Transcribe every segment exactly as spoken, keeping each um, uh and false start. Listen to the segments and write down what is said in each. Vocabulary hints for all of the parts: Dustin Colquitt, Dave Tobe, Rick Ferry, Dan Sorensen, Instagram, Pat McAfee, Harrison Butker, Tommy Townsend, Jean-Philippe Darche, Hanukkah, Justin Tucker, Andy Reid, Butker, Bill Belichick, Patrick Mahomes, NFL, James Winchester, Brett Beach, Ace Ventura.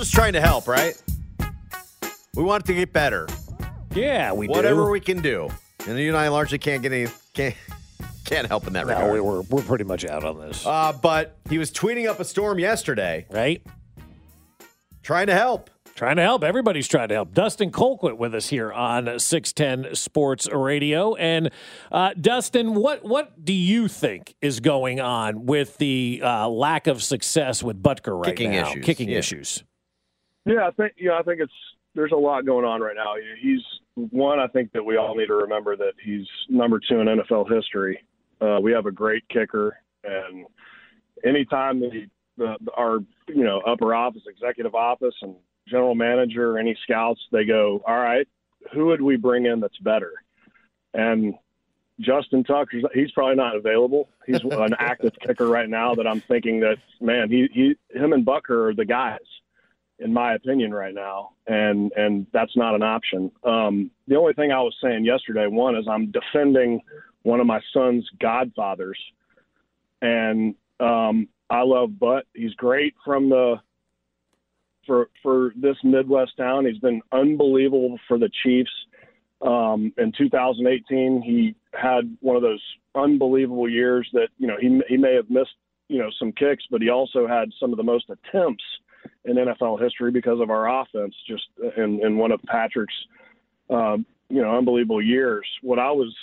just trying to help, right? We want it to get better. Yeah, we Whatever do. Whatever we can do. And you and I largely can't get any can't can't help in that no, regard. We were we're pretty much out on this. Uh, but he was tweeting up a storm yesterday. Right. Trying to help. Trying to help. Everybody's trying to help. Dustin Colquitt with us here on six ten Sports Radio. And, uh, Dustin, what what do you think is going on with the uh, lack of success with Butker right Kicking now? Issues. Kicking yeah. issues. Yeah, I think yeah, I think it's there's a lot going on right now. He's one, I think that we all need to remember that he's number two in N F L history. Uh, we have a great kicker, and anytime that he, the, our you know upper office, executive office, and general manager, any scouts, they go, all right, who would we bring in that's better? And Justin Tucker, he's probably not available. He's an active kicker right now that I'm thinking that, man, he, he, him and Butker are the guys, in my opinion, right now. And, and that's not an option. Um, the only thing I was saying yesterday, one, is I'm defending one of my son's godfathers. And um, I love Butt. He's great from the, For, for this Midwest town. He's been unbelievable for the Chiefs. Um, in two thousand eighteen, he had one of those unbelievable years that, you know, he he may have missed, you know, some kicks, but he also had some of the most attempts in N F L history because of our offense, just in, in one of Patrick's, uh, you know, unbelievable years. What I was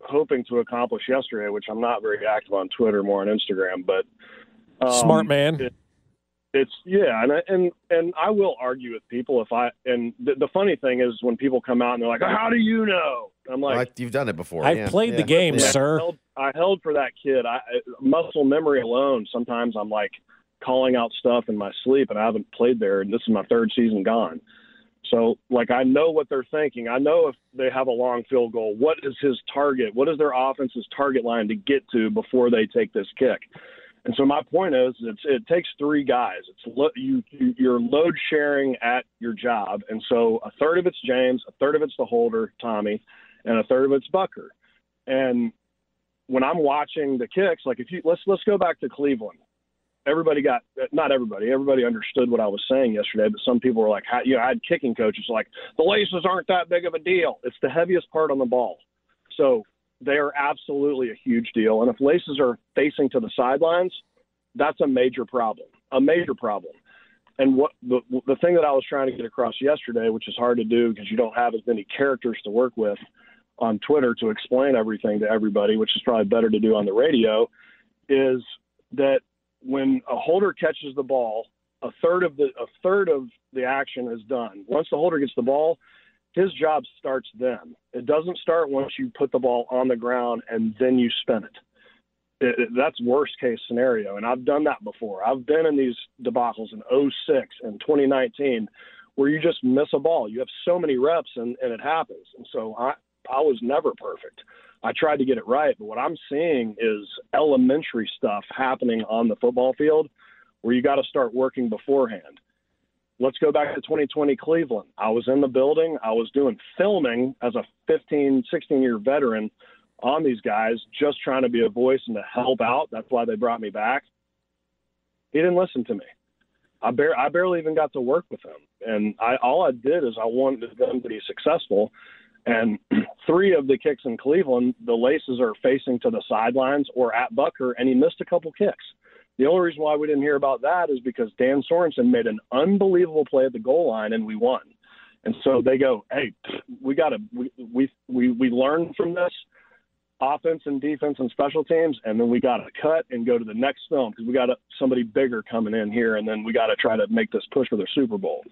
hoping to accomplish yesterday, which I'm not very active on Twitter, more on Instagram, but um, smart man. It, It's yeah, and I, and and I will argue with people if I. And th- the funny thing is when people come out and they're like, "How do you know?" I'm like, well, I, "You've done it before. I've yeah. played yeah. the game, yeah. sir." I held, I held for that kid. I muscle memory alone. Sometimes I'm like calling out stuff in my sleep, and I haven't played there, and this is my third season gone. So like I know what they're thinking. I know if they have a long field goal, what is his target? What is their offense's target line to get to before they take this kick? And so my point is, it's, it takes three guys. It's lo- you, you, you're load sharing at your job. And so a third of it's James, a third of it's the holder, Tommy, and a third of it's Butker. And when I'm watching the kicks, like if you let's let's go back to Cleveland. Everybody got not everybody. Everybody understood what I was saying yesterday, but some people were like, how, you know, I had kicking coaches like the laces aren't that big of a deal. It's the heaviest part on the ball. So they are absolutely a huge deal. And if laces are facing to the sidelines, that's a major problem, a major problem. And what the, the thing that I was trying to get across yesterday, which is hard to do because you don't have as many characters to work with on Twitter to explain everything to everybody, which is probably better to do on the radio, is that when a holder catches the ball, a third of the, a third of the action is done. Once the holder gets the ball, his job starts then. It doesn't start once you put the ball on the ground and then you spin it. It, it that's worst case scenario. And I've done that before. I've been in these debacles in oh six and twenty nineteen where you just miss a ball. You have so many reps and, and it happens. And so I, I was never perfect. I tried to get it right. But what I'm seeing is elementary stuff happening on the football field where you got to start working beforehand. Let's go back to twenty twenty Cleveland. I was in the building. I was doing filming as a fifteen, sixteen-year veteran on these guys, just trying to be a voice and to help out. That's why they brought me back. He didn't listen to me. I, bar- I barely even got to work with him. And I, all I did is I wanted them to be successful. And three of the kicks in Cleveland, the laces are facing to the sidelines or at Butker, and he missed a couple kicks. The only reason why we didn't hear about that is because Dan Sorensen made an unbelievable play at the goal line and we won. And so they go, hey, we got to we, we we we learn from this offense and defense and special teams, and then we got to cut and go to the next film because we got somebody bigger coming in here, and then we got to try to make this push for the Super Bowl.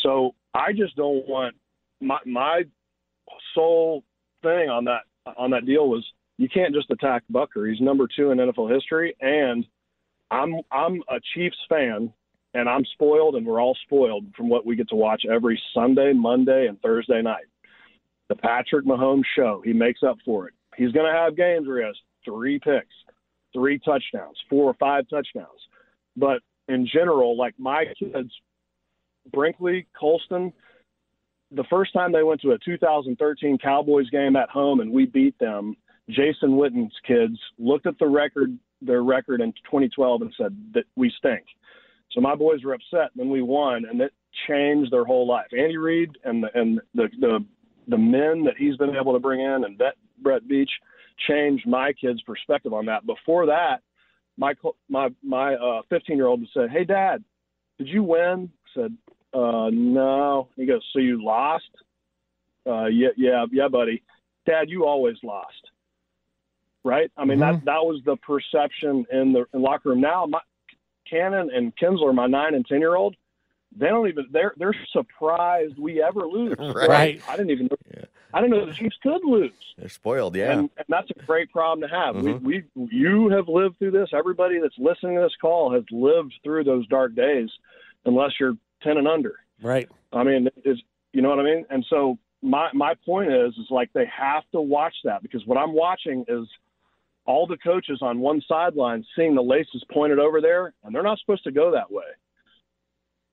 So I just don't want my my sole thing on that on that deal was you can't just attack Butker. He's number two in N F L history, and I'm I'm a Chiefs fan, and I'm spoiled, and we're all spoiled from what we get to watch every Sunday, Monday, and Thursday night. The Patrick Mahomes show, he makes up for it. He's going to have games where he has three picks, three touchdowns, four or five touchdowns. But in general, like my kids, Brinkley, Colston, the first time they went to a two thousand thirteen Cowboys game at home and we beat them, Jason Witten's kids looked at the record, their record in twenty twelve and said that we stink. So my boys were upset when we won, and it changed their whole life. Andy Reid and the, and the the the men that he's been able to bring in, and that Brett Beach changed my kids' perspective on that. Before that, my my my uh, fifteen-year-old would say, "Hey, Dad, did you win?" I said, uh, "No." He goes, "So you lost?" Uh, yeah, yeah, yeah, buddy. "Dad, you always lost." Right? I mean, mm-hmm. that that was the perception in the in locker room. Now, my Cannon and Kinsler, my nine and ten year old, they don't even they're they're surprised we ever lose. Right? right. I didn't even know, yeah. I didn't know the Chiefs could lose. They're spoiled, yeah. And, and that's a great problem to have. Mm-hmm. We we you have lived through this. Everybody that's listening to this call has lived through those dark days, unless you're ten and under. Right. I mean, is you know what I mean? And so my my point is is like they have to watch that, because what I'm watching is all the coaches on one sideline seeing the laces pointed over there, and they're not supposed to go that way.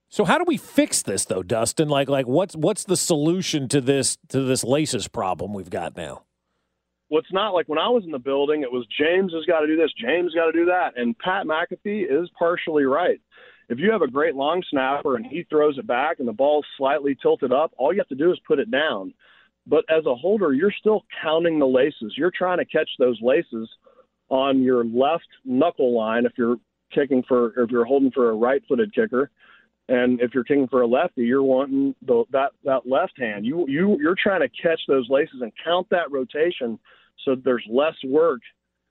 So how do we fix this, though, Dustin? Like, like what's what's the solution to this to this laces problem we've got now? Well, it's not like when I was in the building, it was James has got to do this, James got to do that, and Pat McAfee is partially right. If you have a great long snapper and he throws it back and the ball's slightly tilted up, all you have to do is put it down. But as a holder, you're still counting the laces. You're trying to catch those laces on your left knuckle line if you're kicking for, or if you're holding for a right-footed kicker, and if you're kicking for a lefty, you're wanting the, that that left hand. You you you're trying to catch those laces and count that rotation, so there's less work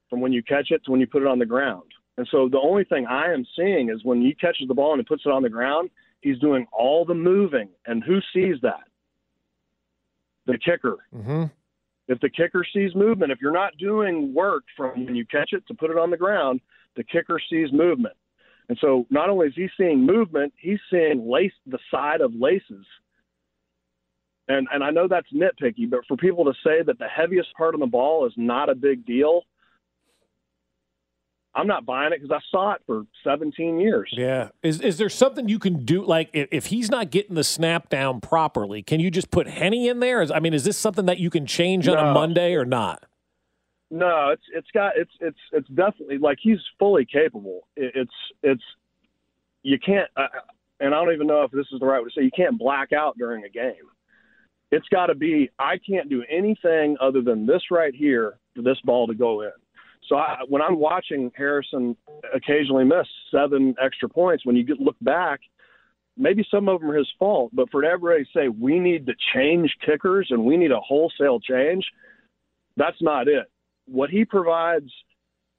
from when you catch it to when you put it on the ground. And so the only thing I am seeing is when he catches the ball and he puts it on the ground, he's doing all the moving, and who sees that? The kicker. Mm-hmm. If the kicker sees movement, if you're not doing work from when you catch it to put it on the ground, the kicker sees movement. And so not only is he seeing movement, he's seeing lace, the side of laces. And and I know that's nitpicky, but for people to say that the heaviest part on the ball is not a big deal, I'm not buying it, because I saw it for seventeen years. Yeah. Is is there something you can do? Like, if, if he's not getting the snap down properly, can you just put Henny in there? Is, I mean, is this something that you can change on no. a Monday or not? No, it's it's got it's it's it's definitely like he's fully capable. It, it's it's you can't, uh, and I don't even know if this is the right way to say. You can't black out during a game. It's got to be, I can't do anything other than this right here for this ball to go in. So I, when I'm watching Harrison occasionally miss seven extra points, when you get, look back, maybe some of them are his fault, but for everybody to say we need to change kickers and we need a wholesale change, that's not it. What he provides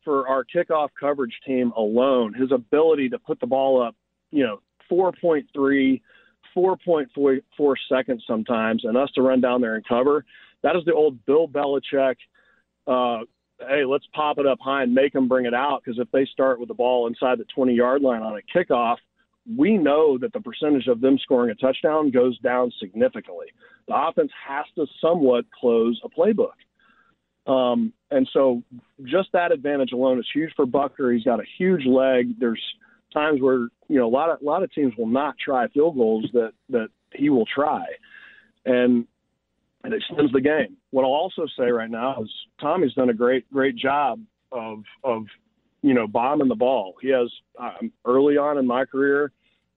for our kickoff coverage team alone, his ability to put the ball up, you know, four point three, four point four seconds sometimes, and us to run down there and cover, that is the old Bill Belichick uh hey, let's pop it up high and make them bring it out, because if they start with the ball inside the twenty-yard line on a kickoff, we know that the percentage of them scoring a touchdown goes down significantly. The offense has to somewhat close a playbook. Um, and so just that advantage alone is huge for Butker. He's got a huge leg. There's times where, you know, a lot of, a lot of teams will not try field goals that, that he will try. And, And it extends the game. What I'll also say right now is Tommy's done a great, great job of, of, you know, bombing the ball. He has um, early on in my career,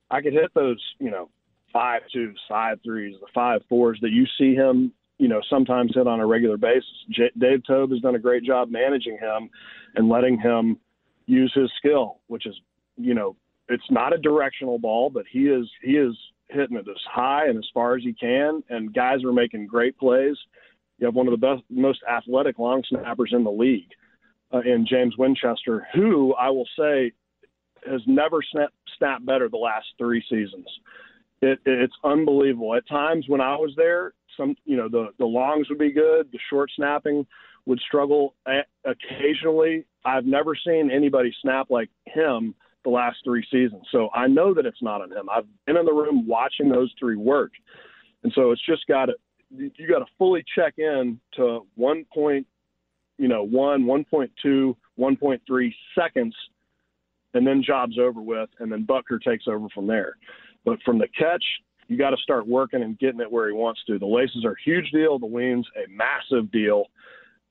I could hit those, you know, five twos, five threes, the five fours that you see him, you know, sometimes hit on a regular basis. J- Dave Tobe has done a great job managing him and letting him use his skill, which is, you know, it's not a directional ball, but he is, he is. hitting it as high and as far as he can, and guys are making great plays. You have one of the best, most athletic long snappers in the league, uh, in James Winchester, who I will say has never snapped snap better the last three seasons. It, it, it's unbelievable. At times when I was there, some you know the, the longs would be good, the short snapping would struggle occasionally. I've never seen anybody snap like him the last three seasons. So I know that it's not on him. I've been in the room watching those three work. And so it's just got to, you got to fully check in to one point, you know, one, one point two, one point three seconds, and then job's over with. And then Butker takes over from there. But from the catch, you got to start working and getting it where he wants to. The laces are a huge deal. The lean's a massive deal.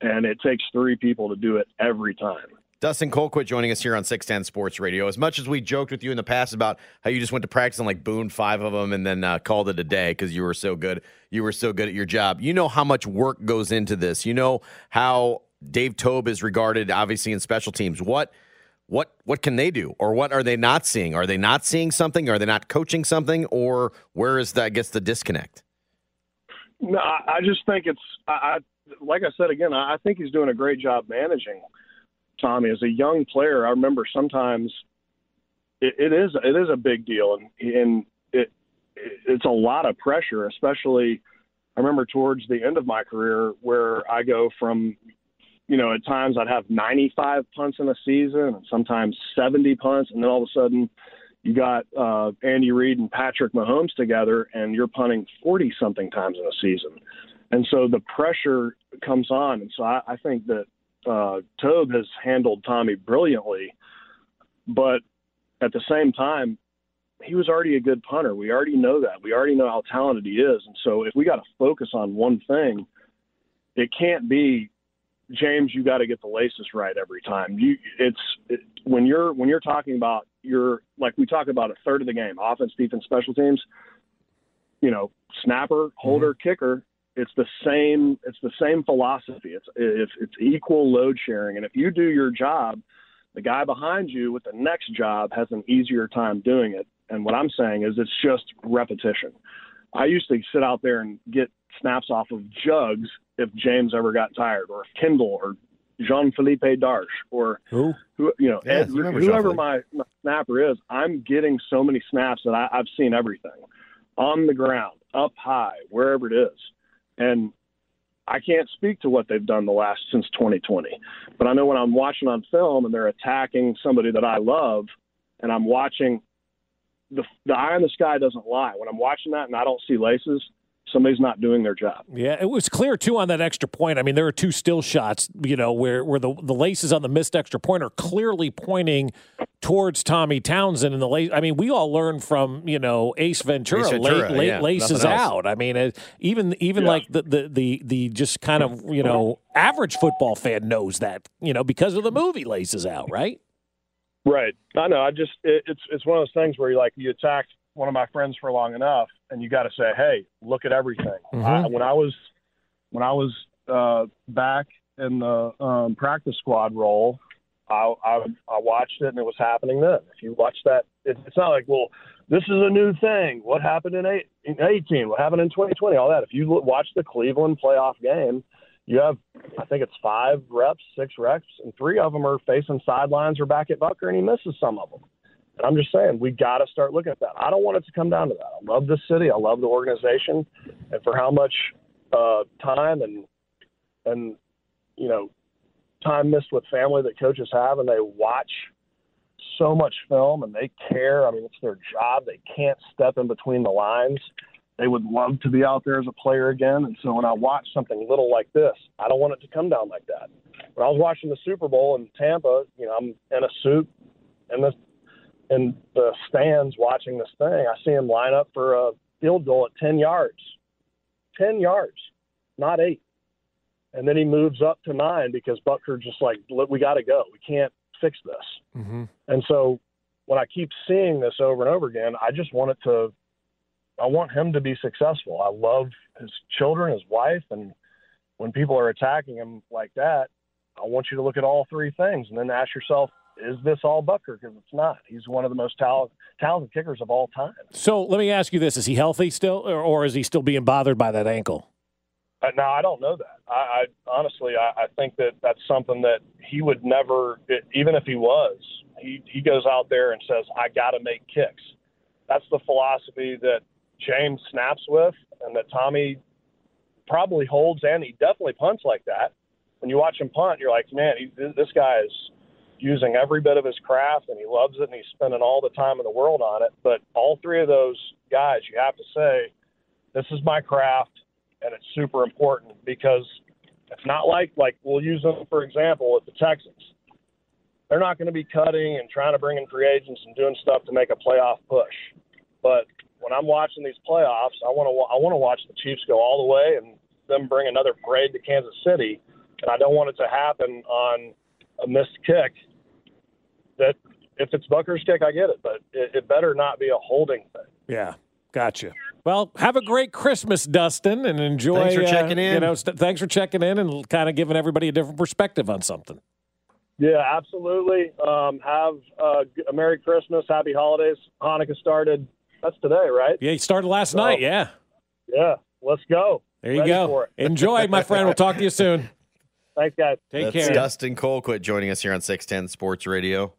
And it takes three people to do it every time. Dustin Colquitt joining us here on six ten Sports Radio. As much as we joked with you in the past about how you just went to practice and like booned five of them and then uh, called it a day because you were so good, you were so good at your job. You know how much work goes into this. You know how Dave Tobe is regarded, obviously, in special teams. What, what, what can they do, or what are they not seeing? Are they not seeing something? Are they not coaching something? Or where is the, I guess, the disconnect? No, I just think it's. I, I like I said again. I think he's doing a great job managing Tommy as a young player. I remember sometimes it, it is it is a big deal, and and it it's a lot of pressure. Especially, I remember towards the end of my career where I go from, you know, at times I'd have ninety-five punts in a season, and sometimes seventy punts, and then all of a sudden you got uh, Andy Reid and Patrick Mahomes together, and you're punting forty-something times in a season. And so the pressure comes on. And so I, I think that uh, Tobe has handled Tommy brilliantly. But at the same time, he was already a good punter. We already know that. We already know how talented he is. And so if we got to focus on one thing, it can't be, James, you got to get the laces right every time. You, it's it, when you're when you're talking about your, like we talk about a third of the game, offense, defense, special teams. You know, snapper, holder, mm-hmm. kicker. It's the same. It's the same philosophy. It's it's it's equal load sharing. And if you do your job, the guy behind you with the next job has an easier time doing it. And what I'm saying is, it's just repetition. I used to sit out there and get snaps off of jugs if James ever got tired, or Kendall, or Jean-Philippe Darche, or who, who you know, yeah, Ed, whoever my, my snapper is. I'm getting so many snaps that I, I've seen everything on the ground, up high, wherever it is, and I can't speak to what they've done the last since twenty twenty. But I know when I'm watching on film and they're attacking somebody that I love, and I'm watching, the the eye in the sky doesn't lie. When I'm watching that and I don't see laces, somebody's not doing their job. Yeah, it was clear, too, on that extra point. I mean, there are two still shots, you know, where, where the, the laces on the missed extra point are clearly pointing towards Tommy Townsend. And the lace, I mean, we all learned from, you know, Ace Ventura, Ace Ventura late, late yeah, laces out. I mean, it, even even yeah. like the, the, the, the just kind of, you know, average football fan knows that, you know, because of the movie Laces Out, right? Right. I know. I just, it, it's it's one of those things where you like, you attack one of my friends for long enough, and you got to say, hey, look at everything. Mm-hmm. I, when I was, when I was uh, back in the um, practice squad role, I, I, I watched it and it was happening then. If you watch that, it, it's not like, well, this is a new thing. What happened in, eight, in eighteen? What happened in twenty twenty? All that. If you watch the Cleveland playoff game, you have, I think it's five reps, six reps, and three of them are facing sidelines or back at Butker, and he misses some of them. And I'm just saying, we got to start looking at that. I don't want it to come down to that. I love this city. I love the organization, and for how much uh, time and and you know time missed with family that coaches have, and they watch so much film and they care. I mean, it's their job. They can't step in between the lines. They would love to be out there as a player again. And so when I watch something little like this, I don't want it to come down like that. When I was watching the Super Bowl in Tampa, you know, I'm in a suit and this. in the stands watching this thing, I see him line up for a field goal at ten yards. ten yards, not eight. And then he moves up to nine because Butker just like, look, we got to go. We can't fix this. Mm-hmm. And so when I keep seeing this over and over again, I just want it to, I want him to be successful. I love his children, his wife. And when people are attacking him like that, I want you to look at all three things and then ask yourself, is this all Butker? Because it's not. He's one of the most tal- talented kickers of all time. So let me ask you this. Is he healthy still, or, or is he still being bothered by that ankle? Uh, no, I don't know that. I, I honestly, I, I think that that's something that he would never, it, even if he was, he, he goes out there and says, I got to make kicks. That's the philosophy that James snaps with and that Tommy probably holds, and he definitely punts like that. When you watch him punt, you're like, man, he, this guy is – using every bit of his craft, and he loves it, and he's spending all the time in the world on it. But all three of those guys, you have to say, this is my craft, and it's super important, because it's not like, like we'll use them, for example, with the Texans. They're not going to be cutting and trying to bring in free agents and doing stuff to make a playoff push. But when I'm watching these playoffs, I want to I want to watch the Chiefs go all the way and them bring another parade to Kansas City, and I don't want it to happen on – a missed kick that if it's Butker's kick, I get it, but it, it better not be a holding thing. Yeah. Gotcha. Well, have a great Christmas, Dustin, and enjoy. Thanks for uh, checking in. You know, st- thanks for checking in and kind of giving everybody a different perspective on something. Yeah, absolutely. Um, have uh, a Merry Christmas, Happy Holidays. Hanukkah started. That's today, right? Yeah, it started last so, night. Yeah. Yeah. Let's go. There you Ready go. Enjoy, my friend. We'll talk to you soon. Thanks, guys. Take That's care. Dustin Colquitt joining us here on six ten Sports Radio.